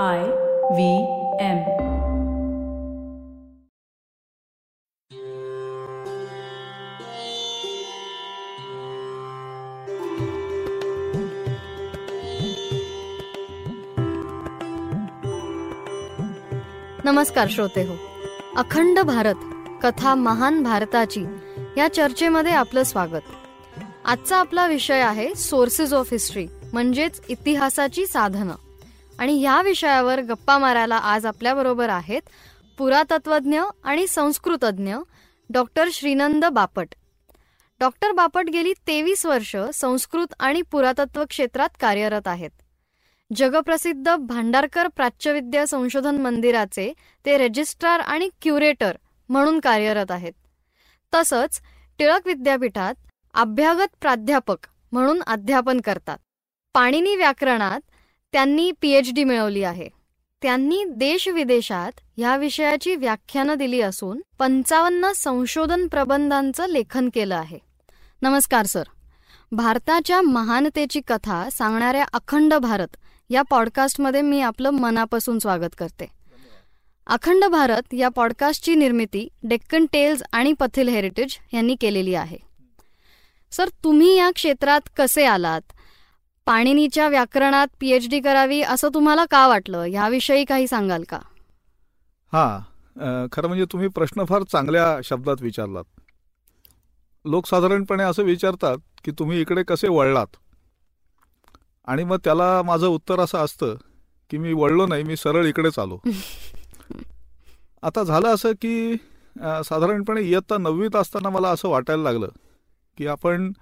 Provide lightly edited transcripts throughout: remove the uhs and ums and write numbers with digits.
IVM. नमस्कार श्रोते हो, अखंड भारत कथा महान भारताची या चर्चेमध्ये आपलं स्वागत. आजचा आपला विषय आहे सोर्सेस ऑफ हिस्ट्री म्हणजेच इतिहासाची साधनं. आणि या विषयावर गप्पा मारायला आज आपल्याबरोबर आहेत पुरातत्वज्ञ आणि संस्कृतज्ञ डॉक्टर श्रीनंद बापट. डॉक्टर बापट गेली 23 वर्ष संस्कृत आणि पुरातत्व क्षेत्रात कार्यरत आहेत. जगप्रसिद्ध भांडारकर प्राच्यविद्या संशोधन मंदिराचे ते रेजिस्ट्रार आणि क्युरेटर म्हणून कार्यरत आहेत. तसंच टिळक विद्यापीठात अभ्यागत प्राध्यापक म्हणून अध्यापन करतात. पाणिनी व्याकरणात त्यांनी PhD मिळवली आहे. त्यांनी देशविदेशात ह्या विषयाची व्याख्यानं दिली असून 55 संशोधन प्रबंधांचं लेखन केलं आहे. नमस्कार सर. भारताच्या महानतेची कथा सांगणाऱ्या अखंड भारत या पॉडकास्टमध्ये मी आपलं मनापासून स्वागत करते. अखंड भारत या पॉडकास्टची निर्मिती डेक्कन टेल्स आणि पथिल हेरिटेज यांनी केलेली आहे. सर, तुम्ही या क्षेत्रात कसे आलात? पाणिनीच्या व्याकरणात PhD करावी असं तुम्हाला का वाटलं? याविषयी काही सांगाल का? खरं म्हणजे तुम्ही प्रश्न फार चांगल्या शब्दात विचारलात. लोक साधारणपणे असं विचारतात की तुम्ही इकडे कसे वळलात, आणि मग त्याला माझं उत्तर असं असतं की मी वळलो नाही, मी सरळ इकडेच आलो. आता झालं असं की साधारणपणे इयत्ता 9वीत असताना मला असं वाटायला लागलं की आपण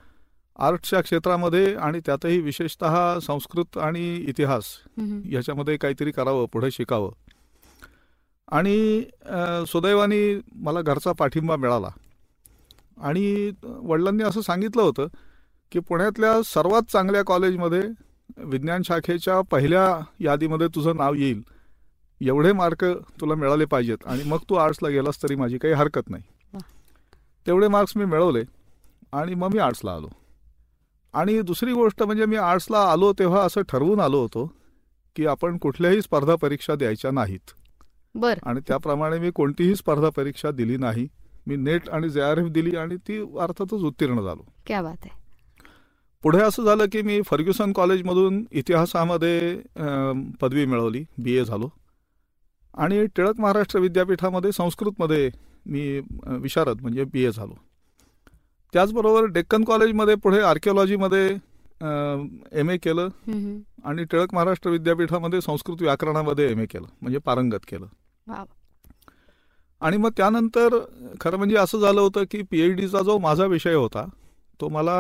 आर्टच्या क्षेत्रामध्ये आणि त्यातही विशेषतः संस्कृत आणि इतिहास ह्याच्यामध्ये काहीतरी करावं, पुढे शिकावं. आणि सुदैवाने मला घरचा पाठिंबा मिळाला. आणि वडिलांनी असं सांगितलं होतं की पुण्यातल्या सर्वात चांगल्या कॉलेजमध्ये विज्ञान शाखेच्या पहिल्या यादीमध्ये तुझं नाव येईल, एवढे मार्क तुला मिळाले पाहिजेत, आणि मग तू आर्ट्सला गेलास तरी माझी काही हरकत नाही. तेवढे मार्क्स मी मिळवले आणि मग मी आर्ट्सला आलो. आणि दुसरी गोष्ट म्हणजे मी आर्ट्सला आलो तेव्हा असं ठरवून आलो होतो की आपण कुठल्याही स्पर्धा परीक्षा द्यायच्या नाहीत. बरं. आणि त्याप्रमाणे मी कोणतीही स्पर्धा परीक्षा दिली नाही. मी नेट आणि JRF दिली आणि ती अर्थातच उत्तीर्ण झालो. क्या बात आहे. पुढे असं झालं की मी फर्ग्युसन कॉलेजमधून इतिहासामध्ये पदवी मिळवली, BA झालो. आणि टिळक महाराष्ट्र विद्यापीठामध्ये संस्कृतमध्ये मी विशारद म्हणजे BA झालो. त्याचबरोबर डेक्कन कॉलेजमध्ये पुढे आर्किओलॉजीमध्ये MA केलं आणि टिळक महाराष्ट्र विद्यापीठामध्ये संस्कृत व्याकरणामध्ये MA केलं, म्हणजे पारंगत केलं. आणि मग त्यानंतर खरं म्हणजे असं झालं होतं की PhDचा जो माझा विषय होता तो मला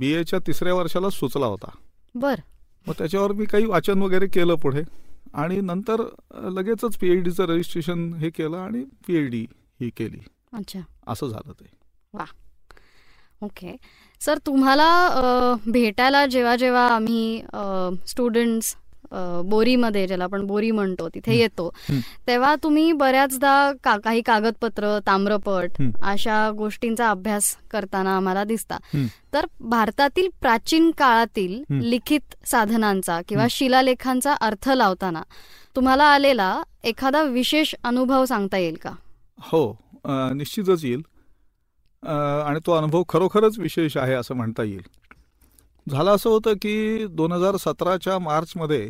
BAच्या 3ऱ्या वर्षाला सुचला होता. बरं. मग त्याच्यावर मी काही वाचन वगैरे केलं पुढे, आणि नंतर लगेचच PhDचं रजिस्ट्रेशन हे केलं आणि PhD ही केली. अच्छा. असं झालं ते. वा. ओके. सर, तुम्हाला भेटायला जेव्हा जेव्हा आम्ही स्टुडंट्स बोरीमध्ये, ज्याला आपण बोरी म्हणतो, तिथे येतो तेव्हा तुम्ही बऱ्याचदा काही कागदपत्र, ताम्रपट अशा गोष्टींचा अभ्यास करताना आम्हाला दिसता. तर भारतातील प्राचीन काळातील लिखित साधनांचा किंवा शिलालेखांचा अर्थ लावताना तुम्हाला आलेला एखादा विशेष अनुभव सांगता येईल का? हो, निश्चितच येईल. आणि तो अनुभव खरोखरच विशेष आहे असं म्हणता येईल. झालं असं होतं की 2017च्या मार्चमध्ये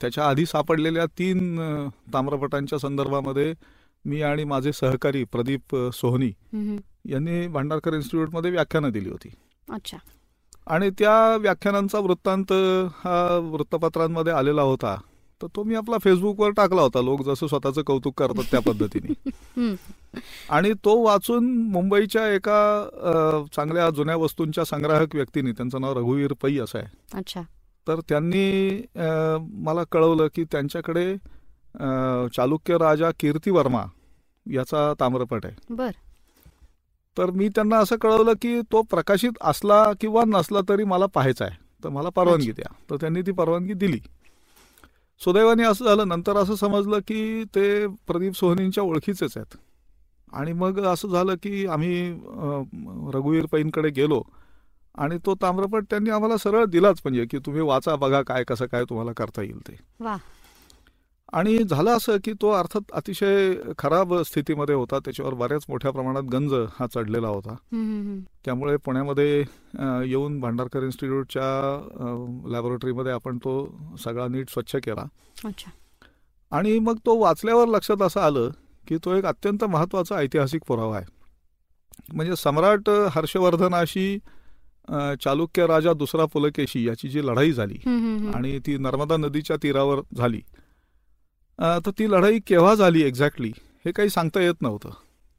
त्याच्या आधी सापडलेल्या 3 ताम्रपटांच्या संदर्भामध्ये मी आणि माझे सहकारी प्रदीप सोहनी यांनी भांडारकर इन्स्टिट्यूटमध्ये व्याख्यानं दिली होती. अच्छा. आणि त्या व्याख्यानांचा वृत्तांत हा वृत्तपत्रांमध्ये आलेला होता. तर तो मी आपला फेसबुकवर टाकला होता, लोक जसं स्वतःचं कौतुक करतात त्या पद्धतीने. आणि तो वाचून मुंबईच्या एका चांगल्या जुन्या वस्तूंच्या संग्राहक व्यक्तीने, त्यांचं नाव रघुवीर पै असं आहे. अच्छा. तर त्यांनी मला कळवलं की त्यांच्याकडे चालुक्य राजा कीर्तिवर्मा याचा ताम्रपट आहे. बर. तर मी त्यांना असं कळवलं की तो प्रकाशित असला किंवा नसला तरी मला पाहायचा आहे, तर मला परवानगी द्या. तर त्यांनी ती परवानगी दिली. सुदैवाने असं झालं, नंतर असं समजलं की ते प्रदीप सोहनींच्या ओळखीचेच आहेत. आणि मग असं झालं की आम्ही रघुवीर पैंकडे गेलो आणि तो ताम्रपट त्यांनी आम्हाला सरळ दिलाच, म्हणजे की तुम्ही वाचा बघा काय कसं काय तुम्हाला करता येईल ते. वा. आणि झालं असं की तो अर्थात अतिशय खराब स्थितीमध्ये होता, त्याच्यावर बऱ्याच मोठ्या प्रमाणात गंज हा चढलेला होता. त्यामुळे पुण्यामध्ये येऊन भांडारकर इन्स्टिट्यूटच्या लॅबोरेटरीमध्ये आपण तो सगळा नीट स्वच्छ केला. अच्छा. आणि मग तो वाचल्यावर लक्षात असं आलं की तो एक अत्यंत महत्त्वाचा ऐतिहासिक पुरावा आहे. म्हणजे सम्राट हर्षवर्धनाशी चालुक्य राजा दुसरा पुलकेशी याची जी लढाई झाली आणि ती नर्मदा नदीच्या तीरावर झाली, तर ती लढाई केव्हा झाली एक्झॅक्टली हे काही सांगता येत नव्हतं.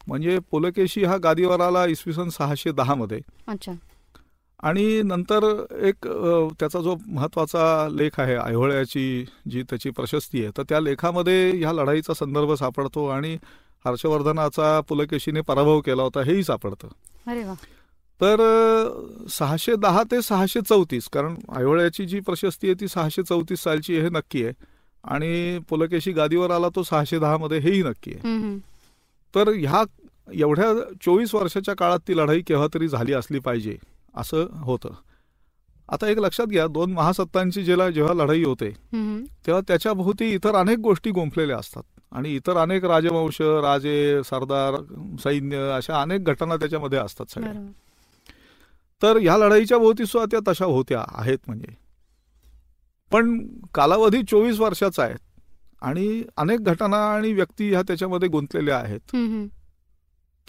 म्हणजे पुलकेशी हा गादीवर आला इसवी सन 610 मध्ये. अच्छा. आणि नंतर एक त्याचा जो महत्त्वाचा लेख आहे ऐहोळ्याची जी त्याची प्रशस्ती आहे, तर त्या लेखामध्ये ह्या लढाईचा संदर्भ सापडतो आणि हर्षवर्धनाचा पुलकेशीने पराभव केला होता हेही सापडतं. अरे वा. तर 610 ते 634, कारण ऐहोळ्याची जी प्रशस्ती आहे ती 634 सालची हे नक्की आहे आणि पुलकेशी गादीवर आला तो 610 मध्ये हेही नक्की आहे. तर ह्या एवढ्या 24 वर्षाच्या काळात ती लढाई केव्हा तरी झाली असली पाहिजे असं होतं. आता एक लक्षात घ्या, 2 महासत्तांची जेव्हा लढाई होते तेव्हा त्याच्या भोवती इतर अनेक गोष्टी गुंफलेल्या असतात आणि इतर अनेक राजवंश, राजे, सरदार, सैन्य अशा अनेक घटना त्याच्यामध्ये असतात सगळ्या. तर ह्या लढाईच्या भोवती सुद्धा त्या तशा होत्या आहेत. म्हणजे पण कालावधी 24 वर्षाचा आहे आणि अनेक घटना आणि व्यक्ती ह्या त्याच्यामध्ये गुंतलेल्या आहेत.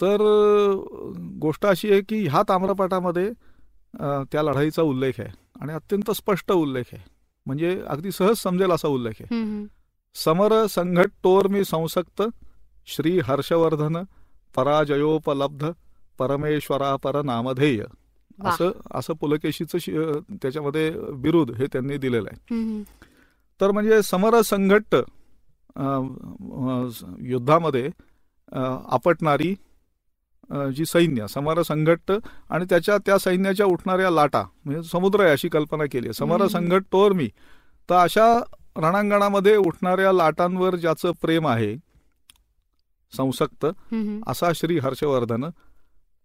तर गोष्ट अशी आहे की ह्या ताम्रपटामध्ये त्या लढाईचा उल्लेख आहे आणि अत्यंत स्पष्ट उल्लेख आहे, म्हणजे अगदी सहज समजेल असा उल्लेख आहे. समर संघट तोर मी संसक्त श्री हर्षवर्धन पराजयोपलब्ध परमेश्वरा पर नामधेय असं पुलकेशीचं त्याच्यामध्ये विरुद्ध हे त्यांनी दिलेलं आहे. तर म्हणजे समर संघट युद्धामध्ये आपटणारी जी सैन्य, समर संघट आणि त्या सैन्याच्या उठणाऱ्या लाटा, म्हणजे समुद्र आहे अशी कल्पना केली आहे. समर संघट तोर मी, तर अशा रणांगणामध्ये उठणाऱ्या लाटांवर ज्याचं प्रेम आहे संसक्त असा श्री हर्षवर्धन,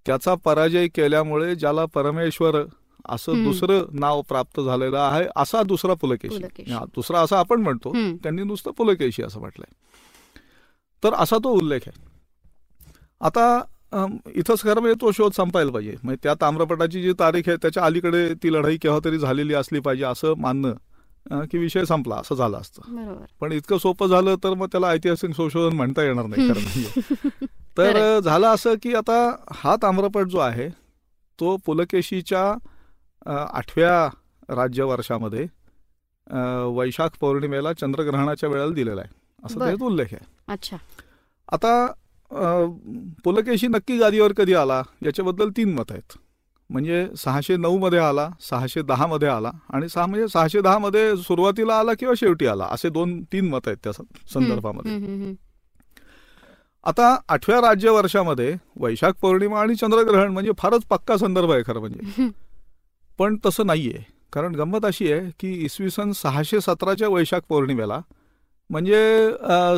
त्याचा पराजय केल्यामुळे ज्याला परमेश्वर असं दुसरं नाव प्राप्त झालेलं आहे असा दुसरा पुलकेशी, दुसरा असं आपण म्हणतो, त्यांनी नुसतं पुलकेशी असं म्हटलंय. तर असा तो उल्लेख आहे. आता इथंच खरं म्हणजे तो शोध संपायला पाहिजे. म्हणजे त्या ताम्रपटाची जी तारीख आहे त्याच्या अलीकडे ती लढाई केव्हा तरी झालेली असली पाहिजे असं मानणं की विषय संपला असं झालं असतं. पण इतकं सोपं झालं तर मग त्याला ऐतिहासिक संशोधन म्हणता येणार नाही खरं. तर झालं असं की आता हा ताम्रपट जो आहे तो पुलकेशीच्या 8व्या राज्यवर्षामध्ये वैशाख पौर्णिमेला चंद्रग्रहणाच्या वेळेला दिलेला आहे असं त्याचा उल्लेख आहे. अच्छा. आता पुलकेशी नक्की गादीवर कधी आला याच्याबद्दल 3 मत आहेत. म्हणजे 609 मध्ये आला, 610 मध्ये आला आणि 610 मध्ये सुरुवातीला आला किंवा शेवटी आला, असे 2-3 मत आहेत त्या संदर्भामध्ये. आता 8व्या राज्यवर्षामध्ये वैशाख पौर्णिमा आणि चंद्रग्रहण म्हणजे फारच पक्का संदर्भ आहे खरं म्हणजे, पण तसं नाहीये. कारण गंमत अशी आहे की इसवी सन 617च्या वैशाख पौर्णिमेला म्हणजे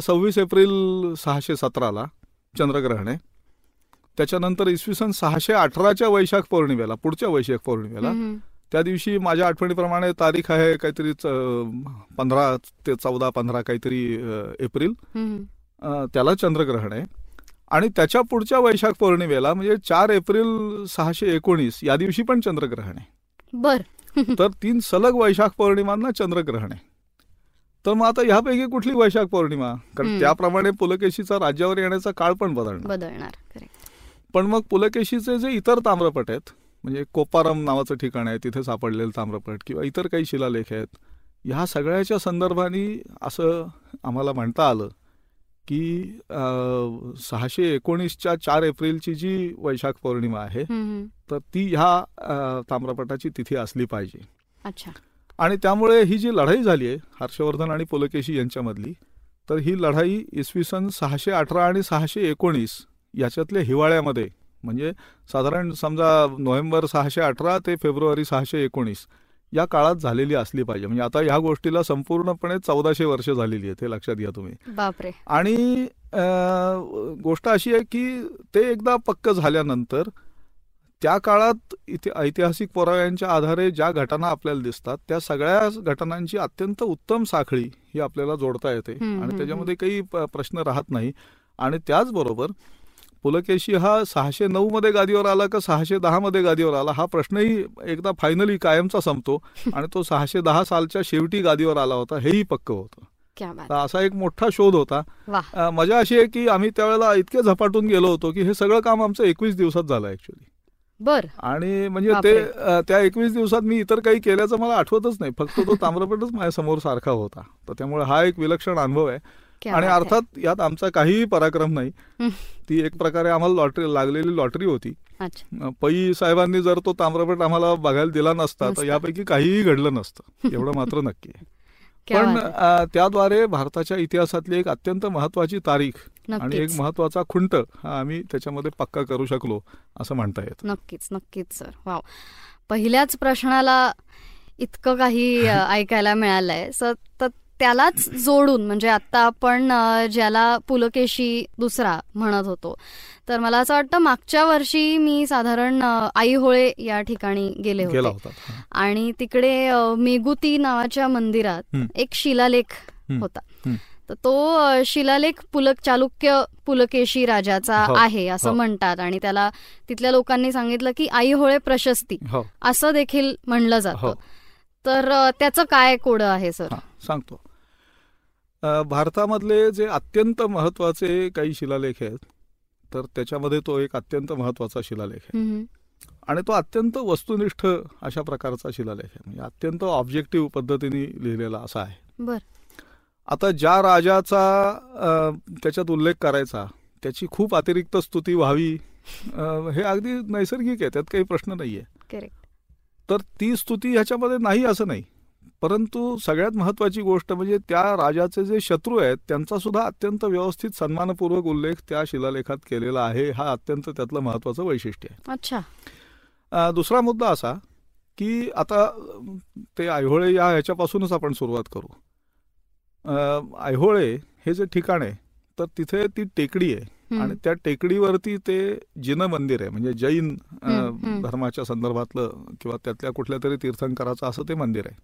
26 एप्रिल 617ला चंद्रग्रहण आहे. त्याच्यानंतर इसवी सन 618च्या वैशाख पौर्णिमेला, पुढच्या वैशाख पौर्णिमेला, त्या दिवशी माझ्या आठवणीप्रमाणे तारीख आहे काहीतरी 15 ते 14, 15 काहीतरी एप्रिल, त्याला चंद्रग्रहण आहे. आणि त्याच्या पुढच्या वैशाख पौर्णिमेला म्हणजे 4 एप्रिल 619 या दिवशी पण चंद्रग्रहण आहे. बरं. तर 3 सलग वैशाख पौर्णिमांना चंद्रग्रहण आहे. तर मग आता ह्यापैकी कुठली वैशाख पौर्णिमा, कारण त्याप्रमाणे पुलकेशीचा राज्यावर येण्याचा काळ पण बदलणार. पण मग पुलकेशीचे जे इतर ताम्रपट आहेत, म्हणजे कोपारम नावाचं ठिकाण आहे तिथे सापडलेलं ताम्रपट किंवा इतर काही शिलालेख आहेत, ह्या सगळ्याच्या संदर्भाने असं आम्हाला म्हणता आलं की 619च्या 4 एप्रिलची जी वैशाख पौर्णिमा आहे तर ती ह्या ताम्रपटाची तिथी असली पाहिजे. अच्छा. आणि त्यामुळे ही जी लढाई झाली आहे हर्षवर्धन आणि पुलकेशी यांच्यामधली, तर ही लढाई इसवी सन 618 आणि 619 याच्यातल्या हिवाळ्यामध्ये, म्हणजे साधारण समजा नोव्हेंबर 618 ते फेब्रुवारी 619 या काळात झालेली असली पाहिजे. म्हणजे आता ह्या गोष्टीला संपूर्णपणे 1400 वर्ष झालेली आहेत, ते लक्षात घ्या तुम्ही. बापरे. आणि गोष्ट अशी आहे की ते एकदा पक्क झाल्यानंतर त्या काळात इथे ऐतिहासिक पुराव्यांच्या आधारे ज्या घटना आपल्याला दिसतात त्या सगळ्या घटनांची अत्यंत उत्तम साखळी ही आपल्याला जोडता येते आणि त्याच्यामध्ये काही प्रश्न राहत नाही. आणि त्याचबरोबर पुलकेशी हा 609 मध्ये गादीवर आला का 610 मध्ये गादीवर आला हा प्रश्नही एकदा फायनली कायमचा संपतो आणि तो 610 सालच्या शेवटी गादीवर आला होता हेही पक्क होतं. असा एक मोठा शोध होता. मजा अशी आहे की आम्ही त्यावेळेला इतके झपाटून गेलो होतो की हे सगळं काम आमचं 21 दिवसात झालं ऍक्च्युली. बर. आणि म्हणजे ते त्या 21 दिवसात मी इतर काही केल्याचं मला आठवतच नाही, फक्त तो ताम्रपटच माझ्या समोर सारखा होता. तर त्यामुळे हा एक विलक्षण अनुभव आहे. आणि अर्थात यात आमचा काहीही पराक्रम नाही, ती एक प्रकारे आम्हाला लागलेली लॉटरी होती. पै साहेबांनी जर तो ताम्रपट आम्हाला बघायला दिला नसता तर यापैकी काहीही घडलं नसतं एवढं मात्र नक्की आहे. पण त्याद्वारे भारताच्या इतिहासातली एक अत्यंत महत्वाची तारीख आणि एक महत्वाचा खुंट हा आम्ही त्याच्यामध्ये पक्का करू शकलो असं म्हणता येतं. नक्कीच नक्कीच सर. वाव, पहिल्याच प्रश्नाला इतकं काही ऐकायला मिळालंय. सर त्यालाच जोडून म्हणजे आता आपण ज्याला पुलकेशी दुसरा म्हणत होतो, तर मला असं वाटतं मागच्या वर्षी मी साधारण आईहोळे या ठिकाणी गेले होते आणि तिकडे मेगुती नावाच्या मंदिरात एक शिलालेख होता. तर तो शिलालेख चालुक्य पुलकेशी राजाचा आहे असं म्हणतात आणि त्याला तिथल्या लोकांनी सांगितलं की आईहोळे प्रशस्ती असं देखील म्हणलं जातं. तर त्याचं काय कोड आहे सर? सांगतो. भारतामधले जे अत्यंत महत्वाचे काही शिलालेख आहेत तर त्याच्यामध्ये तो एक अत्यंत महत्वाचा शिलालेख आहे आणि तो अत्यंत वस्तुनिष्ठ अशा प्रकारचा शिलालेख आहे, म्हणजे अत्यंत ऑब्जेक्टिव्ह पद्धतीने लिहिलेला असा आहे. बर. आता ज्या राजाचा त्याच्यात उल्लेख करायचा त्याची खूप अतिरिक्त स्तुती व्हावी हे अगदी नैसर्गिक आहे, त्यात काही प्रश्न नाहीये. करेक्ट. तर ती स्तुती ह्याच्यामध्ये नाही असं नाही, परंतु सगळ्यात महत्वाची गोष्ट म्हणजे त्या राजाचे जे शत्रू आहेत त्यांचा सुद्धा अत्यंत व्यवस्थित सन्मानपूर्वक उल्लेख त्या शिलालेखात केलेला आहे. हा अत्यंत त्यातलं महत्वाचं वैशिष्ट्य आहे. अच्छा. दुसरा मुद्दा असा की आता ते आयहोळे या ह्याच्यापासूनच आपण सुरुवात करू. आयहोळे हे जे ठिकाण आहे तर तिथे ती टेकडी आहे आणि त्या टेकडीवरती ते जिन मंदिर आहे, म्हणजे जैन धर्माच्या संदर्भातलं किंवा त्यातल्या कुठल्या तरी तीर्थंकराचं असं ते मंदिर आहे.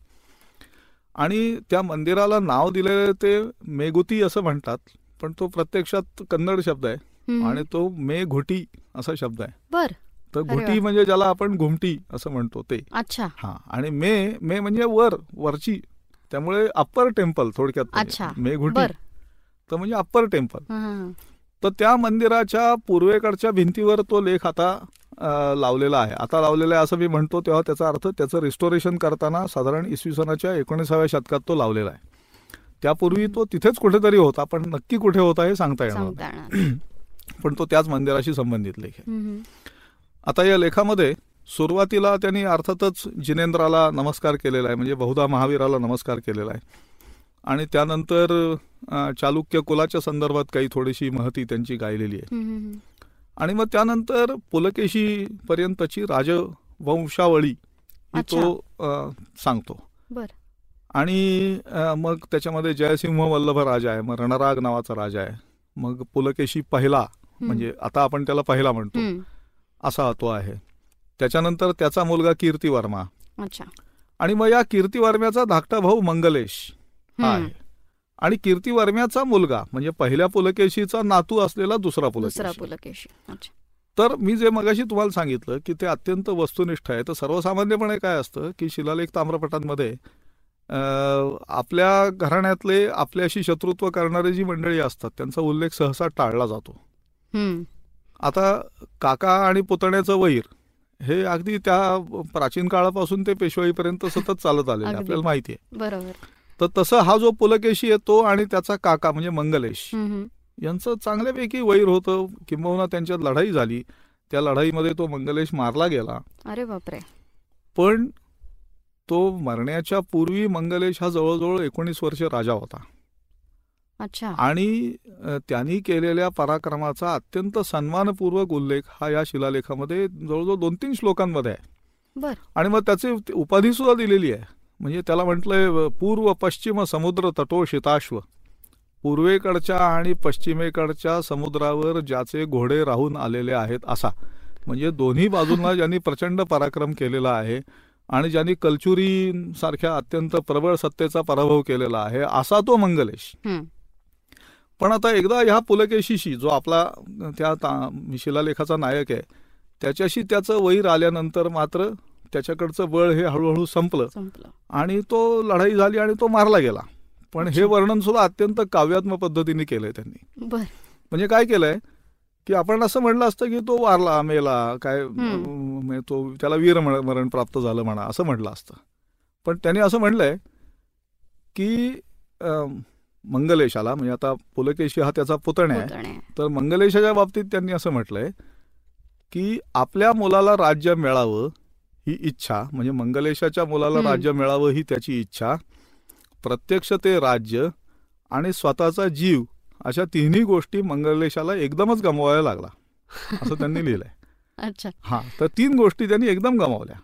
आणि त्या मंदिराला नाव दिलेले ते मेगुती असं म्हणतात, पण तो प्रत्यक्षात कन्नड शब्द आहे आणि तो मेघुटी असा शब्द आहे. बर. तर घुटी म्हणजे ज्याला आपण घुमटी असं म्हणतो ते. अच्छा. हा. आणि मे मे म्हणजे वरची, त्यामुळे अप्पर टेम्पल थोडक्यात मेघुटी तर म्हणजे अप्पर टेम्पल. तर त्या मंदिराच्या पूर्वेकडच्या भिंतीवर तो लेख आता लावलेला आहे. आता लावलेला आहे असं मी म्हणतो तेव्हा त्याचा अर्थ त्याचं रिस्टोरेशन करताना साधारण इसवीसनाच्या 19व्या शतकात तो लावलेला आहे. त्यापूर्वी तो तिथेच कुठेतरी होता, पण नक्की कुठे होता हे सांगता येणार, पण तो त्याच मंदिराशी संबंधित लेख आहे. आता या लेखामध्ये सुरुवातीला त्यांनी अर्थातच जिनेंद्राला नमस्कार केलेला आहे, म्हणजे बहुधा महावीराला नमस्कार केलेला आहे. आणि त्यानंतर चालुक्य कुलाच्या संदर्भात काही थोडीशी महती त्यांची गायलेली आहे. आणि मग त्यानंतर पुलकेशी पर्यंतची राजवंशावळी तो सांगतो. आणि मग त्याच्यामध्ये जयसिंह वल्लभ राजा आहे, मग रणराग नावाचा राजा आहे, मग पुलकेशी पहिला म्हणजे आता आपण त्याला पहिला म्हणतो असा तो आहे. त्याच्यानंतर त्याचा मुलगा कीर्तिवर्मा. अच्छा. आणि मग या कीर्तिवर्म्याचा धाकटा भाऊ मंगलेश आहे आणि कीर्तिवर्म्याचा मुलगा म्हणजे पहिल्या पुलकेशीचा नातू असलेला दुसरा पुलकेशी. तर मी जे मगाशी तुम्हाला सांगितलं की ते अत्यंत वस्तुनिष्ठ आहे. तर सर्वसामान्यपणे काय असतं की शिलालेख ताम्रपटांमध्ये आपल्या घराण्यातले आपल्याशी शत्रुत्व करणारे जी मंडळी असतात त्यांचा उल्लेख सहसा टाळला जातो. आता काका आणि पुतण्याचं वैर हे अगदी त्या प्राचीन काळापासून ते पेशवाईपर्यंत सतत चालत आले आपल्याला माहिती आहे. बरोबर. तर तसं हा जो पुलकेशी येतो आणि त्याचा काका म्हणजे मंगलेश यांचं चांगल्यापैकी वैर होतं, किंबहुना त्यांच्यात लढाई झाली. त्या लढाईमध्ये तो मंगलेश मारला गेला. अरे बापरे. पण तो मरण्याच्या पूर्वी मंगलेश हा जवळजवळ 19 वर्ष राजा होता. अच्छा. आणि त्यांनी केलेल्या पराक्रमाचा अत्यंत सन्मानपूर्वक उल्लेख हा या शिलालेखामध्ये जवळजवळ 2-3 श्लोकांमध्ये आहे. आणि मग त्याची उपाधी सुद्धा दिलेली आहे, म्हणजे त्याला म्हटलंय पूर्व पश्चिम समुद्र तटोषिताश्व, पूर्वेकडच्या आणि पश्चिमेकडच्या समुद्रावर ज्याचे घोडे राहून आलेले आहेत असा. म्हणजे दोन्ही बाजूंना ज्यांनी प्रचंड पराक्रम केलेला आहे आणि ज्यांनी कलचुरी सारख्या अत्यंत प्रबळ सत्तेचा पराभव केलेला आहे असा तो मंगलेश. पण आता एकदा ह्या पुलकेशीशी, जो आपला त्या शिलालेखाचा नायक आहे, त्याच्याशी त्याचं वैर आल्यानंतर मात्र त्याच्याकडचं बळ हे हळूहळू संपलं आणि तो लढाई झाली आणि तो मारला गेला. पण हे वर्णन सुद्धा अत्यंत काव्यात्मक पद्धतीने केलंय त्यांनी. म्हणजे काय केलंय की आपण असं म्हणलं असतं की तो वारला, मेला, काय तो त्याला वीर मरण प्राप्त झालं म्हणा असं म्हटलं असतं. पण त्यांनी असं म्हणलंय की मंगलेशाला, म्हणजे आता पुलकेशी हा त्याचा पुतण्या आहे, तर मंगलेशाच्या बाबतीत त्यांनी असं म्हटलंय की आपल्या मुलाला राज्य मिळावं ही इच्छा, म्हणजे मंगलेशाच्या मुलाला राज्य मिळावं ही त्याची इच्छा, प्रत्यक्ष ते राज्य आणि स्वतःचा जीव अशा तिन्ही गोष्टी मंगलेशाला एकदमच गमवायला लागला असं त्यांनी लिहिलंय. अच्छा. हा, तर तीन गोष्टी त्यांनी एकदम गमावल्या.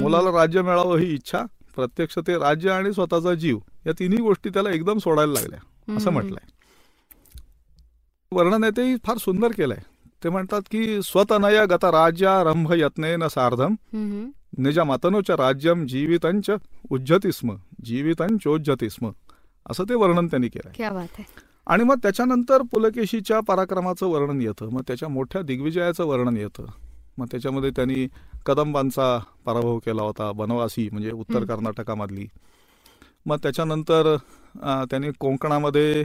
मुलाला राज्य मिळावं ही इच्छा, प्रत्यक्ष ते राज्य आणि स्वतःचा जीव या तिन्ही गोष्टी त्याला एकदम सोडायला लागल्या असं म्हटलंय. वर्णन आहे तेही फार सुंदर केलंय. ते म्हणतात की स्वतनया गत राज्यारंभ यत्नेन सार्धम निजमतनोच राज्यम जीवितंच उज्जती स्म जीवितंचोज्जती स्म असं ते वर्णन त्यांनी केलं. आणि मग त्याच्यानंतर पुलकेशीच्या पराक्रमाचं वर्णन येतं, मग त्याच्या मोठ्या दिग्विजयाचं वर्णन येतं. मग त्याच्यामध्ये त्यांनी कदंबांचा पराभव केला होता, बनवासी म्हणजे उत्तर कर्नाटकामधली. मग त्याच्यानंतर त्यांनी कोकणामध्ये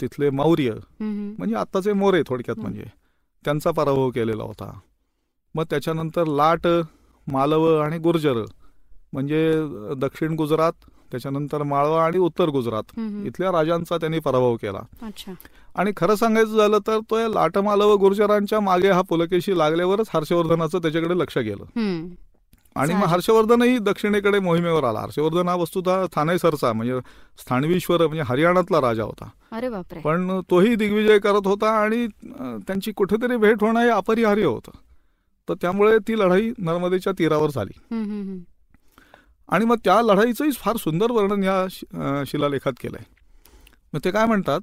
तिथले मौर्य म्हणजे आत्ताचे मोरे थोडक्यात, म्हणजे त्यांचा पराभव केलेला होता. मग त्याच्यानंतर लाट, मालव आणि गुर्जर म्हणजे दक्षिण गुजरात, त्याच्यानंतर माळवा आणि उत्तर गुजरात इथल्या राजांचा त्यांनी पराभव केला. आणि खरं सांगायचं झालं तर तो लाटमालव गुर्जरांच्या मागे हा पुलकेशी लागल्यावरच हर्षवर्धनाचं त्याच्याकडे लक्ष गेलं. आणि मग हर्षवर्धनही दक्षिणेकडे मोहिमेवर आला. हर्षवर्धन हा वस्तुतः थानेसरचा म्हणजे स्थानवीश्वर म्हणजे हरियाणातला राजा होता, पण तोही दिग्विजय करत होता आणि त्यांची कुठेतरी भेट होणं हे अपरिहार्य होतं. तर त्यामुळे ती लढाई नर्मदेच्या तीरावर झाली. आणि मग त्या लढाईचंही फार सुंदर वर्णन ह्या शिलालेखात केलं आहे. मग ते काय म्हणतात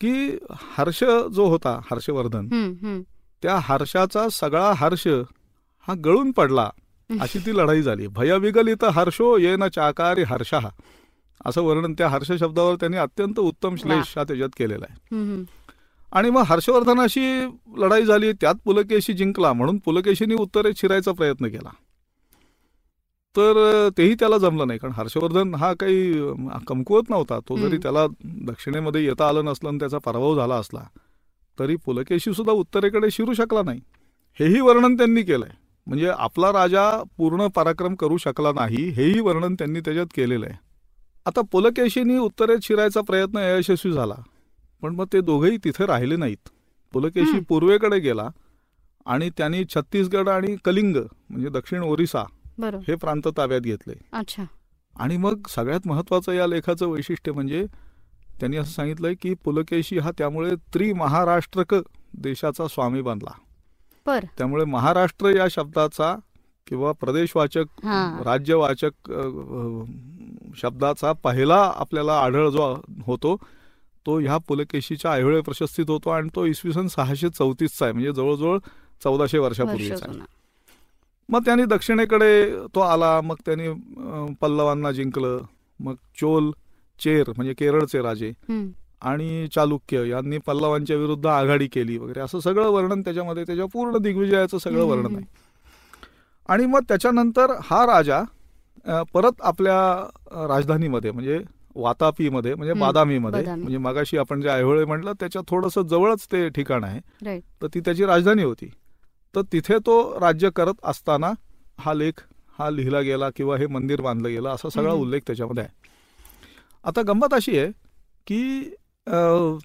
की हर्ष जो होता, हर्षवर्धन, त्या हर्षाचा सगळा हर्ष हा गळून पडला अशी ती लढाई झाली. भयविगलित हर्षो येन चाकारी हर्षः असं वर्णन त्या हर्ष शब्दावर त्यांनी अत्यंत उत्तम श्लेष हा त्याच्यात केलेला आहे. आणि मग हर्षवर्धनाशी लढाई झाली, त्यात पुलकेशी जिंकला, म्हणून पुलकेशीने उत्तरेत शिरायचा प्रयत्न केला, तर तेही त्याला जमलं नाही. कारण हर्षवर्धन हा काही कमकुवत नव्हता. तो जरी त्याला दक्षिणेमध्ये येता आलं नसलं आणि त्याचा पराभव झाला असला तरी पुलकेशी सुद्धा उत्तरेकडे शिरू शकला नाही, हेही वर्णन त्यांनी केलंय. म्हणजे आपला राजा पूर्ण पराक्रम करू शकला नाही हेही वर्णन त्यांनी त्याच्यात केलेलं आहे. आता पुलकेशीनी उत्तरेत शिरायचा प्रयत्न यशस्वी झाला, पण मग ते दोघेही तिथे राहिले नाहीत. पुलकेशी पूर्वेकडे गेला आणि त्यांनी छत्तीसगड आणि कलिंग म्हणजे दक्षिण ओरिसा हे प्रांत ताब्यात घेतले. अच्छा. आणि मग सगळ्यात महत्वाचं या लेखाचं वैशिष्ट्य म्हणजे त्यांनी असं सांगितलंय की पुलकेशी हा त्यामुळे त्रिमहाराष्ट्रक देशाचा स्वामी बनला. त्यामुळे महाराष्ट्र या शब्दाचा किंवा प्रदेशवाचक, राज्यवाचक शब्दाचा पहिला आपल्याला आढळ जो होतो तो ह्या पुलकेशीच्या ऐहोळे प्रशस्तीत होतो. आणि तो इसवीसन 634 आहे, म्हणजे जवळजवळ 1400 वर्षापूर्वीचा. मग त्यांनी दक्षिणेकडे तो आला, मग त्यांनी पल्लवांना जिंकलं. मग चोल, चेर म्हणजे केरळचे राजे आणि चालुक्य यांनी पल्लवांच्या विरुद्ध आघाडी केली वगैरे असं सगळं वर्णन त्याच्यामध्ये, त्याच्या पूर्ण दिग्विजयाचं सगळं वर्णन आहे. आणि मग त्याच्यानंतर हा राजा परत आपल्या राजधानीमध्ये म्हणजे वातापीमध्ये म्हणजे बादामीमध्ये, म्हणजे मगाशी आपण जे ऐहोळे म्हटलं त्याच्या थोडंसं जवळच ते ठिकाण आहे, तर ती त्याची राजधानी होती. तर तिथे तो राज्य करत असताना हा लेख हा लिहिला गेला किंवा हे मंदिर बांधलं गेलं असा सगळा उल्लेख त्याच्यामध्ये आहे. आता गंमत अशी आहे की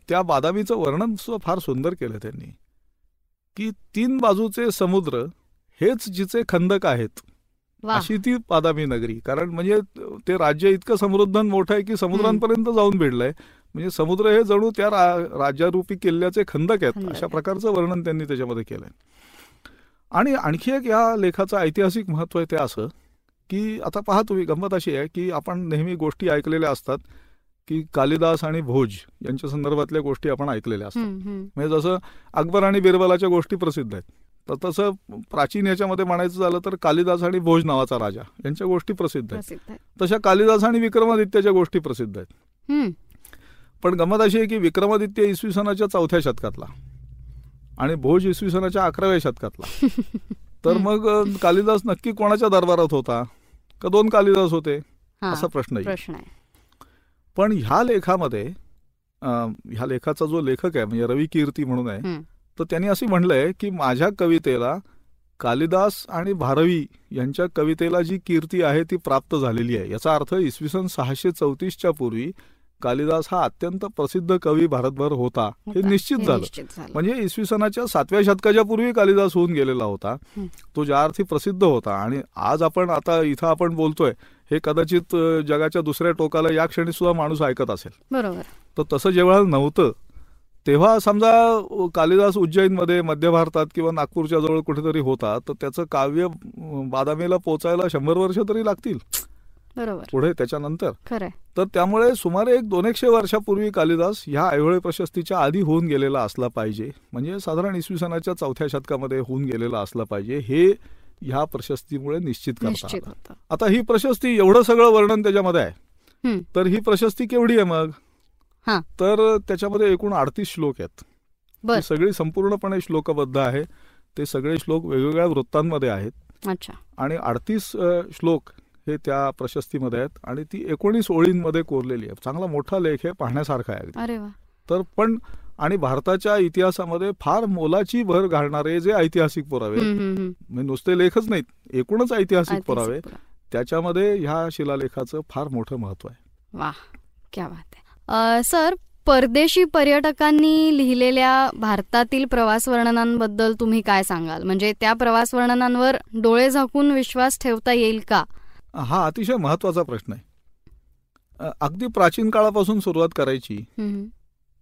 त्या बादामीचं वर्णन सुद्धा फार सुंदर केलं त्यांनी, की तीन बाजूचे समुद्र हेच जिचे खंदक आहेत अशी ती बादामी नगरी. कारण म्हणजे ते राज्य इतकं समृद्ध मोठं आहे की समुद्रांपर्यंत जाऊन भिडलंय. म्हणजे समुद्र हे जणू त्या राज्यारूपी किल्ल्याचे खंदक आहेत अशा प्रकारचं वर्णन त्यांनी त्याच्यामध्ये केलंय. आणि आणखी एक या लेखाचं ऐतिहासिक महत्त्व आहे ते असं की आता पहा तुम्ही, गंमत अशी आहे की आपण नेहमी गोष्टी ऐकलेल्या असतात की कालिदास आणि भोज यांच्या संदर्भातल्या गोष्टी आपण ऐकलेल्या असतात. म्हणजे जसं अकबर आणि बिरबलाच्या गोष्टी प्रसिद्ध आहेत, तर तसं प्राचीन याच्यामध्ये म्हणायचं झालं तर कालिदास आणि भोज नावाचा राजा यांच्या गोष्टी प्रसिद्ध आहेत, तशा कालिदास आणि विक्रमादित्याच्या गोष्टी प्रसिद्ध आहेत. पण गंमत अशी आहे की विक्रमादित्य इसवी सनाच्या 4व्या शतकातला आणि भोज इसवी सनाच्या 11व्या शतकातला. तर मग कालिदास नक्की कोणाच्या दरबारात होता, का दोन कालिदास होते असा प्रश्न आहे. पण ह्या लेखामध्ये, ह्या लेखाचा जो लेखक आहे म्हणजे रवी कीर्ती म्हणून आहे, तर त्यांनी असे म्हणलंय की माझ्या कवितेला कालिदास आणि भारवी यांच्या कवितेला जी कीर्ती आहे ती प्राप्त झालेली आहे. याचा अर्थ इसवी सन 634च्या पूर्वी कालिदास हा अत्यंत प्रसिद्ध कवी भारतभर होता हे निश्चित झालं. म्हणजे इसवी सनाच्या 7व्या शतकाच्या पूर्वी कालिदास होऊन गेलेला होता, तो ज्या अर्थी प्रसिद्ध होता. आणि आज आपण आता इथं आपण बोलतोय हे कदाचित जगाच्या दुसऱ्या टोकाला या क्षणी सुद्धा माणूस ऐकत असेल, बरोबर. तर तसं जेव्हा नव्हतं तेव्हा समजा कालिदास उज्जैनमध्ये, मध्य भारतात किंवा नागपूरच्या जवळ कुठेतरी होता तर त्याचं काव्य बादामीला पोचायला 100 वर्ष तरी लागतील, बरोबर, पुढे त्याच्यानंतर. खरं. तर त्यामुळे सुमारे 100-150 वर्षापूर्वी कालिदास ह्या ऐहोळे प्रशस्तीच्या आधी होऊन गेलेला असला पाहिजे, म्हणजे साधारण इसवी सनाच्या 4व्या शतकामध्ये होऊन गेलेला असला पाहिजे, हे ह्या प्रशस्तीमुळे निश्चित करता आलं. आता ही प्रशस्ती, एवढं सगळं वर्णन त्याच्यामध्ये आहे, तर ही प्रशस्ती केवढी आहे मग? तर त्याच्यामध्ये एकूण 38 श्लोक आहेत, सगळी संपूर्णपणे श्लोकबद्ध आहे. ते सगळे श्लोक वेगवेगळ्या वृत्तांमध्ये आहेत आणि 38 श्लोक हे त्या प्रशस्तीमध्ये आहेत आणि ती 19 ओळींमध्ये कोरलेली आहे. चांगला मोठा लेख आहे, पाहण्यासारखा आहे. तर पण आणि भारताच्या इतिहासामध्ये फार मोलाची भर घालणारे जे ऐतिहासिक पुरावे, म्हणजे नुसते लेखच नाहीत, एकूणच ऐतिहासिक पुरावे, त्याच्यामध्ये ह्या शिलालेखाचं फार मोठं महत्व आहे. वा, क्या बात आहे. सर, परदेशी पर्यटकांनी लिहिलेल्या भारतातील प्रवास वर्णनांबद्दल तुम्ही काय सांगाल? म्हणजे त्या प्रवास वर्णनांवर डोळे झाकून विश्वास ठेवता येईल का? हा अतिशय महत्वाचा प्रश्न आहे. अगदी प्राचीन काळापासून सुरुवात करायची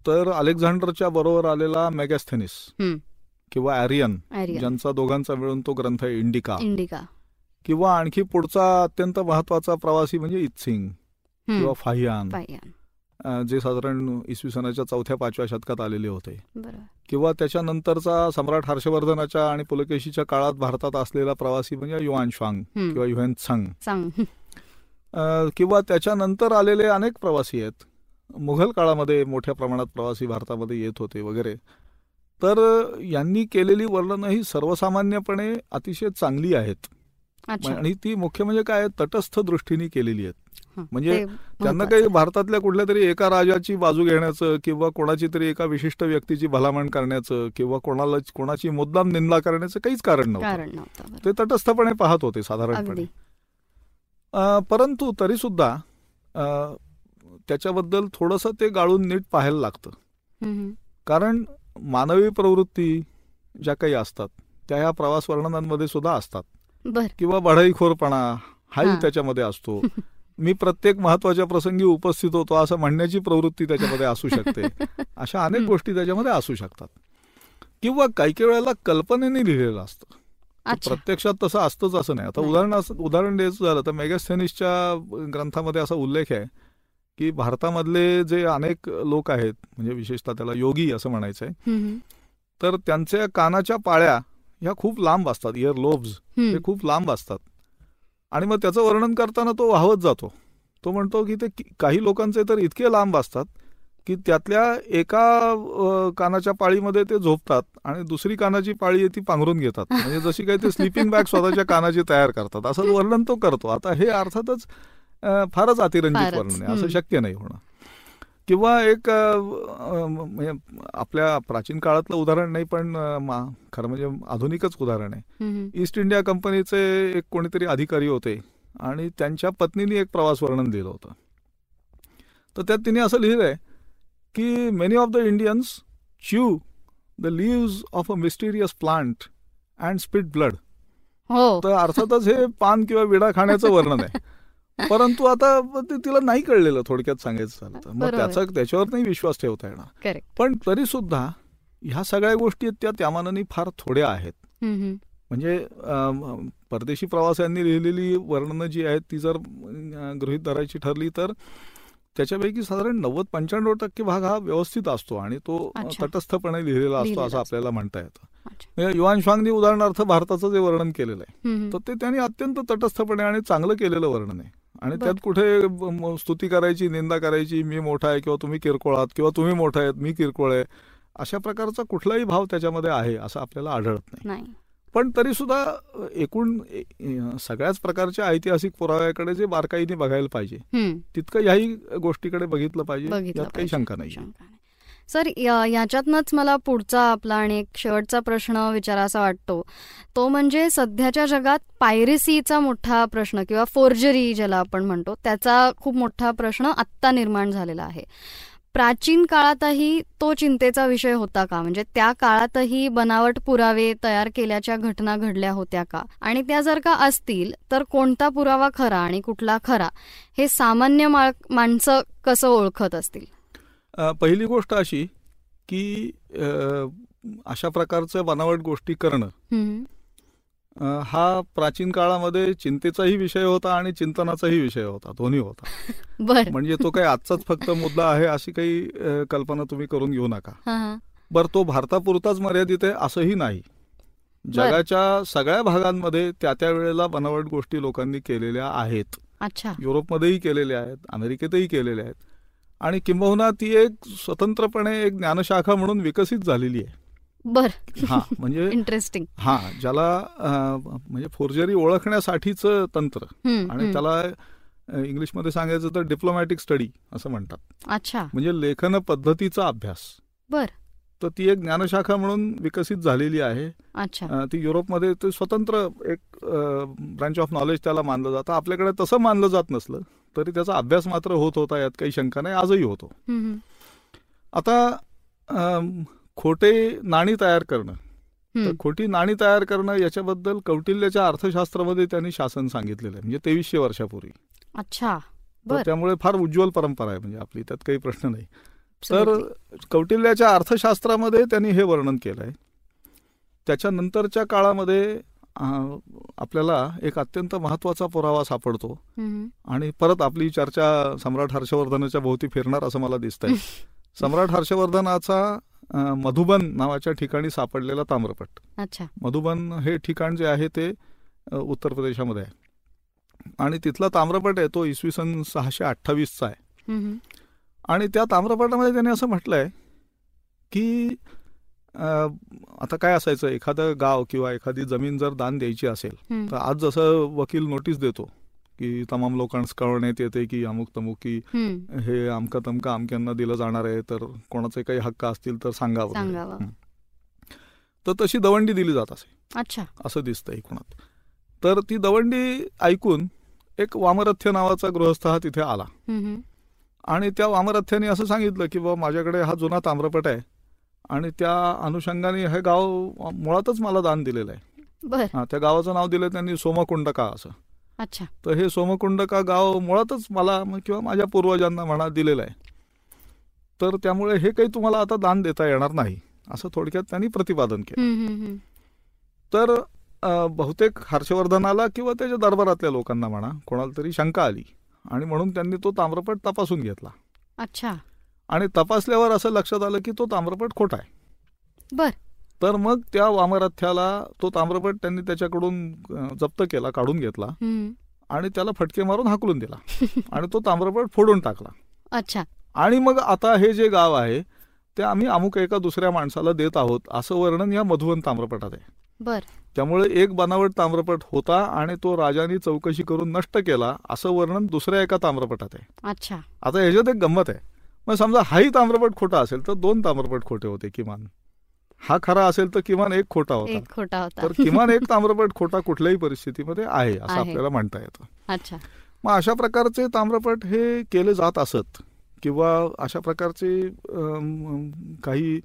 तर अलेक्झांडरच्या बरोबर आलेला मेगॅस्थेनिस किंवा ॲरियन, ज्यांचा दोघांचा मिळून तो ग्रंथ आहे इंडिका, किंवा आणखी पुढचा अत्यंत महत्वाचा प्रवासी म्हणजे इत्सिंग किंवा फाहियान, जे साधारण इसवी सनाच्या 4-5व्या शतकात आलेले होते, किंवा त्याच्यानंतरचा सम्राट हर्षवर्धनाच्या आणि पुलकेशीच्या काळात भारतात असलेला प्रवासी म्हणजे युआनश्वांग किंवा युएनत्सांग, किंवा त्याच्यानंतर आलेले अनेक प्रवासी आहेत. मुघल काळामध्ये मोठ्या प्रमाणात प्रवासी भारतामध्ये येत होते वगैरे. तर यांनी केलेली वर्णनं ही सर्वसामान्यपणे अतिशय चांगली आहेत आणि ती मुख्य म्हणजे काय, तटस्थ दृष्टीने केलेली आहेत. म्हणजे त्यांना काही भारतातल्या कुठल्या तरी एका राजाची बाजू घेण्याचं किंवा कोणाची तरी एका विशिष्ट व्यक्तीची भलामण करण्याचं किंवा कोणाला कोणाची मुद्दाम निंदा करण्याचं काहीच कारण नव्हतं. ते तटस्थपणे पाहत होते साधारणपणे. परंतु तरी सुद्धा त्याच्याबद्दल थोडंसं ते गाळून नीट पाहायला लागतं, कारण मानवी प्रवृत्ती ज्या काही असतात त्या ह्या प्रवास वर्णनांमध्ये सुद्धा असतात, किंवा बढाईखोरपणा हाही त्याच्यामध्ये असतो. मी प्रत्येक महत्वाच्या प्रसंगी उपस्थित होतो असं म्हणण्याची प्रवृत्ती त्याच्यामध्ये असू शकते. अशा अनेक गोष्टी त्याच्यामध्ये असू शकतात. किंवा काही काही वेळेला कल्पनेने लिहिलेलं असतं, प्रत्यक्षात तसं असतंच असं नाही. आता उदाहरण द्यायचं झालं तर मेगॅस्थेनिसच्या ग्रंथामध्ये असा उल्लेख आहे की भारतामधले जे अनेक लोक आहेत, म्हणजे विशेषतः त्याला योगी असं म्हणायचं आहे, तर त्यांच्या कानाच्या पाळ्या ह्या खूप लांब असतात, इयर लोब्स हे खूप लांब असतात. आणि मग त्याचं वर्णन करताना तो वाहवत जातो. तो म्हणतो की ते काही लोकांचे तर इतके लांब असतात की त्यातल्या एका कानाच्या पाळीमध्ये ते झोपतात आणि दुसरी कानाची पाळी ती पांघरून घेतात, म्हणजे जशी काही ते स्लीपिंग बॅग स्वतःच्या कानाची तयार करतात, असं वर्णन तो करतो. आता हे अर्थातच फारच अतिरंजित वर्णन आहे, असं शक्य नाही होणं. किंवा एक आपल्या प्राचीन काळातलं उदाहरण नाही पण खरं म्हणजे आधुनिकच उदाहरण आहे. ईस्ट इंडिया कंपनीचे एक कोणीतरी अधिकारी होते आणि त्यांच्या पत्नीने एक प्रवास वर्णन लिहिलं होतं. तर त्यात तिने असं लिहिलंय की many of the Indians chew the leaves of a mysterious plant and spit blood. तर अर्थातच हे पान किंवा विडा खाण्याचं वर्णन आहे. परंतु आता तिला नाही कळलेलं, थोडक्यात सांगायचं झालं. मग त्याच्यावर नाही विश्वास ठेवता येणार. पण तरी सुद्धा ह्या सगळ्या गोष्टी त्या मानाने फार थोड्या आहेत. म्हणजे परदेशी प्रवाशांनी लिहिलेली वर्णनं जी आहेत ती जर गृहीत धरायची ठरली तर त्याच्यापैकी साधारण 90-95% भाग हा व्यवस्थित असतो आणि तो तटस्थपणे लिहिलेला असतो असं आपल्याला म्हणता येतं. युआन श्वांगनी उदाहरणार्थ भारताचं जे वर्णन केलेलं आहे तर ते त्यांनी अत्यंत तटस्थपणे आणि चांगलं केलेलं वर्णन आहे आणि त्यात कुठे स्तुती करायची, निंदा करायची, मी मोठा आहे किंवा तुम्ही किरकोळ आहात किंवा तुम्ही मोठा आहेत, मी किरकोळ आहे, अशा प्रकारचा कुठलाही भाव त्याच्यामध्ये आहे असं आपल्याला आढळत नाही. पण तरी सुद्धा एकूण सगळ्याच प्रकारच्या ऐतिहासिक पुराव्याकडे जे बारकाईने बघायला पाहिजे तितकं याही गोष्टीकडे बघितलं पाहिजे, यात काही शंका नाही. सर, याच्यातनंच मला पुढचा आपला आणि एक शेवटचा प्रश्न विचारायचा वाटतो तो म्हणजे सध्याच्या जगात पायरेसीचा मोठा प्रश्न किंवा फोर्जरी ज्याला आपण म्हणतो त्याचा खूप मोठा प्रश्न आत्ता निर्माण झालेला आहे. प्राचीन काळातही तो चिंतेचा विषय होता का? म्हणजे त्या काळातही बनावट पुरावे तयार केल्याच्या घटना घडल्या होत्या का? आणि त्या जर का असतील तर कोणता पुरावा खरा आणि कुठला खरा हे सामान्य माणसं कसं ओळखत असतील? पहिली गोष्ट अशी की अशा प्रकारचं बनावट गोष्टी करणं हा प्राचीन काळामध्ये चिंतेचाही विषय होता आणि चिंतनाचाही विषय होता, दोन्ही होता. म्हणजे तो काही आजचाच फक्त मुद्दा आहे अशी काही कल्पना तुम्ही करून घेऊ नका. बरं, तो भारतापुरताच मर्यादित आहे असंही नाही. जगाच्या सगळ्या भागांमध्ये त्या त्या वेळेला बनावट गोष्टी लोकांनी केलेल्या आहेत. युरोपमध्येही केलेल्या आहेत, अमेरिकेतही केलेल्या आहेत आणि किंबहुना ती एक स्वतंत्रपणे एक ज्ञानशाखा म्हणून विकसित झालेली आहे. बरं, हा म्हणजे इंटरेस्टिंग, हा ज्याला म्हणजे फोर्जरी ओळखण्यासाठीचं तंत्र आणि त्याला इंग्लिशमध्ये सांगायचं तर डिप्लोमॅटिक स्टडी असं म्हणतात. अच्छा, म्हणजे लेखन पद्धतीचा अभ्यास. बरं, तर ती एक ज्ञानशाखा म्हणून विकसित झालेली आहे. अच्छा, ती युरोपमध्ये ते स्वतंत्र एक ब्रांच ऑफ नॉलेज त्याला मानलं जातं. आपल्याकडे तसं मानलं जात नसलं तरी त्याचा अभ्यास मात्र होत होता, यात काही शंका नाही, आजही होतो. आता खोटे नाणी तयार करणं, तर खोटी नाणी तयार करणं याच्याबद्दल कौटिल्याच्या अर्थशास्त्रामध्ये त्यांनी शासन सांगितलेलं आहे, म्हणजे 2300 वर्षापूर्वी. अच्छा, त्यामुळे फार उज्ज्वल परंपरा आहे, म्हणजे आपली त्यात काही प्रश्न नाही. तर कौटिल्याच्या अर्थशास्त्रामध्ये त्यांनी हे वर्णन केलं आहे. त्याच्यानंतरच्या काळामध्ये आपल्याला एक अत्यंत महत्वाचा पुरावा सापडतो आणि परत आपली चर्चा सम्राट हर्षवर्धनाच्या भोवती फिरणार असं मला दिसतंय. सम्राट हर्षवर्धनाचा मधुबन नावाच्या ठिकाणी सापडलेला ताम्रपट. अच्छा, मधुबन हे ठिकाण जे आहे ते उत्तर प्रदेशामध्ये आहे आणि तिथला ताम्रपट आहे तो 628 आहे आणि त्या ताम्रपटामध्ये त्यांनी असं म्हटलंय की आता काय असायचं, एखादं गाव किंवा एखादी जमीन जर दान द्यायची असेल तर आज जसं वकील नोटीस देतो की तमाम लोकांस कळवण्यात येते की अमुक तमुक की हे अमका तमका अमक्यांना दिलं जाणार आहे, तर कोणाचे काही हक्क असतील तर सांगावं, तर तशी दवंडी दिली जात असे. अच्छा, असं दिसतं एकूणात. तर ती दवंडी ऐकून एक वामरथ्य नावाचा गृहस्थ हा तिथे आला आणि त्या वामरथ्याने असं सांगितलं की बाबा माझ्याकडे हा जुना ताम्रपट आहे आणि त्या अनुषंगाने हे गाव मुळातच मला दान दिलेलं आहे. हा, त्या गावाचं नाव दिलं त्यांनी सोमकुंडका असं. अच्छा, तर हे सोमकुंडका गाव मुळातच मला किंवा माझ्या पूर्वजांना म्हणा दिलेलं आहे, तर त्यामुळे हे काही तुम्हाला आता दान देता येणार नाही असं थोडक्यात त्यांनी प्रतिपादन केलं. तर बहुतेक हर्षवर्धनाला किंवा त्याच्या दरबारातल्या लोकांना म्हणा कोणाला तरी शंका आली आणि म्हणून त्यांनी तो ताम्रपट तपासून घेतला. अच्छा, आणि तपासल्यावर असं लक्षात आलं की तो ताम्रपट खोटा आहे. बर, तर मग त्या वामरथ्याला तो ताम्रपट त्यांनी त्याच्याकडून जप्त केला, काढून घेतला आणि त्याला फटके मारून हाकलून दिला आणि तो ताम्रपट फोडून टाकला. अच्छा, आणि मग आता हे जे गाव आहे ते आम्ही अमुक एका दुसऱ्या माणसाला देत आहोत असं वर्णन या मधुवन ताम्रपटात आहे. बर, त्यामुळे एक बनावट ताम्रपट होता आणि तो राजाने चौकशी करून नष्ट केला असं वर्णन दुसऱ्या एका ताम्रपटात आहे. अच्छा, आता ह्याच्यात एक गंमत आहे. मग समजा हाही ताम्रपट खोटा असेल तर दोन ताम्रपट खोटे होते किमान, हा खरा असेल तर किमान एक खोटा होता, तर किमान एक ताम्रपट खोटा कुठल्याही परिस्थितीमध्ये आहे असं आपल्याला म्हणता येतं. अच्छा, मग अशा प्रकारचे ताम्रपट हे केले जात असत किंवा अशा प्रकारचे काही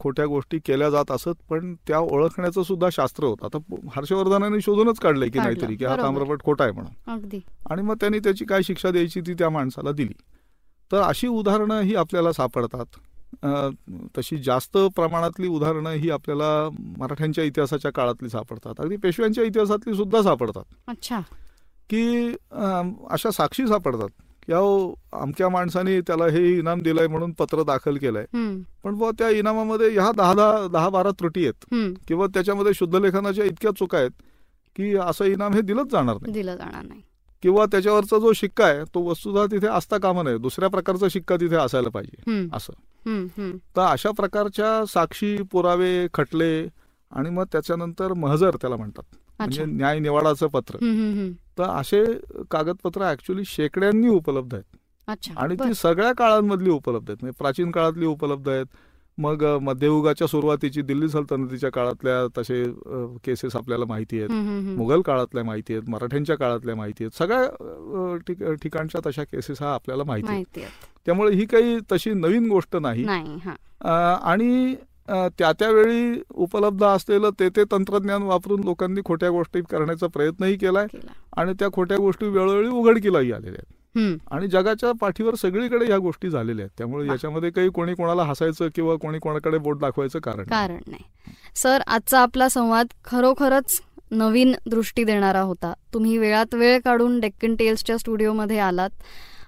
खोट्या गोष्टी केल्या जात असत, पण त्या ओळखण्याचं सुद्धा शास्त्र होतं. आता हर्षवर्धनाने शोधूनच काढलंय की नाहीतरी की हा ताम्रपट खोटा आहे म्हणून, आणि मग त्यांनी त्याची काय शिक्षा द्यायची ती त्या माणसाला दिली. तर अशी उदाहरणं ही आपल्याला सापडतात. तशी जास्त प्रमाणातली उदाहरणं ही आपल्याला मराठ्यांच्या इतिहासाच्या काळातली सापडतात, अगदी पेशव्यांच्या इतिहासातली सुद्धा सापडतात. अच्छा, की अशा साक्षी सापडतात की अहो आमच्या माणसाने त्याला हे इनाम दिलंय म्हणून पत्र दाखल केलंय, पण बुवा त्या इनामामध्ये ह्या 10-12 त्रुटी आहेत किंवा त्याच्यामध्ये शुद्धलेखनाच्या इतक्या चुका आहेत की असं इनाम हे दिलं जाणार नाही किंवा त्याच्यावरचा जो शिक्का आहे तो वस्तुतः तिथे असता कामा नये, दुसऱ्या प्रकारचा शिक्का तिथे असायला पाहिजे असं. तर अशा प्रकारच्या साक्षी, पुरावे, खटले आणि मग त्याच्यानंतर महजर त्याला म्हणतात म्हणजे न्याय निवाडाचं पत्र, तर असे कागदपत्र ऍक्च्युअली शेकड्यांनी उपलब्ध आहेत आणि ती सगळ्या काळांमधली उपलब्ध आहेत. म्हणजे प्राचीन काळातली उपलब्ध आहेत, मग मध्ययुगाच्या सुरुवातीची दिल्ली सल्तनतीच्या काळातल्या तसे केसेस आपल्याला माहिती आहेत, मुघल काळातल्या माहिती आहेत, मराठ्यांच्या काळातल्या माहिती आहेत, सगळ्या ठिकाणच्या तशा केसेस हा आपल्याला माहिती आहेत. त्यामुळे ही काही तशी नवीन गोष्ट नाही आणि त्या त्यावेळी उपलब्ध असलेलं ते तंत्रज्ञान वापरून लोकांनी खोट्या गोष्टी करण्याचा प्रयत्नही केलाय आणि त्या खोट्या गोष्टी वेळोवेळी उघडकीलाही आलेल्या आहेत आणि जगाच्या पाठीवर सगळीकडे ह्या गोष्टी झालेल्या आहेत. त्यामुळे याच्यामध्ये काही कोणी कोणाला हसायचं किंवा कोणी कोणाकडे बोट दाखवायचं कारण नाही. सर, आजचा आपला संवाद खरोखरच नवीन दृष्टी देणारा होता. तुम्ही वेळात वेळ काढून डेक्कन टेल्सच्या स्टुडिओमध्ये आलात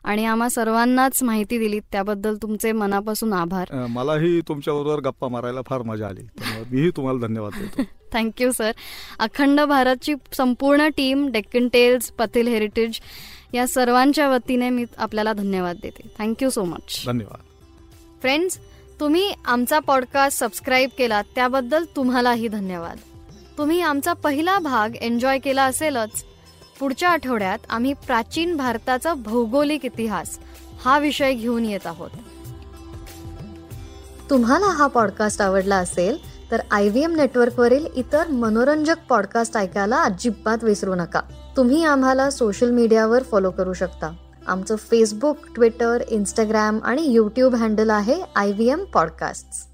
आणि आम्हा सर्वांनाच माहिती दिली, त्याबद्दल तुमचे मनापासून आभार. मलाही तुमच्याबरोबर गप्पा मारायला फार मजा आली, मीही तुम्हाला धन्यवाद देतो. Thank you sir. अखंड भारतची संपूर्ण team, Deccan Tales, Pathil Heritage या सर्वांच्या वतीने मी आपल्याला धन्यवाद देते. Thank you so much. धन्यवाद. फ्रेंड्स, तुम्ही आमचा पॉडकास्ट सबस्क्राईब केला त्याबद्दल तुम्हालाही धन्यवाद. तुम्ही आमचा पहिला भाग एन्जॉय केला असेलच. पुढच्या आठवड्यात आम्ही प्राचीन भारताचा भौगोलिक इतिहास हा विषय घेऊन येत आहोत. तुम्हाला हा पॉडकास्ट आवडला असेल तर IVM नेटवर्कवरील इतर मनोरंजक पॉडकास्ट ऐकायला अजिबात विसरू नका. तुम्ही आम्हाला सोशल मीडियावर फॉलो करू शकता. आमचं फेसबुक, ट्विटर, इंस्टाग्राम आणि YouTube हँडल आहे IVM Podcasts.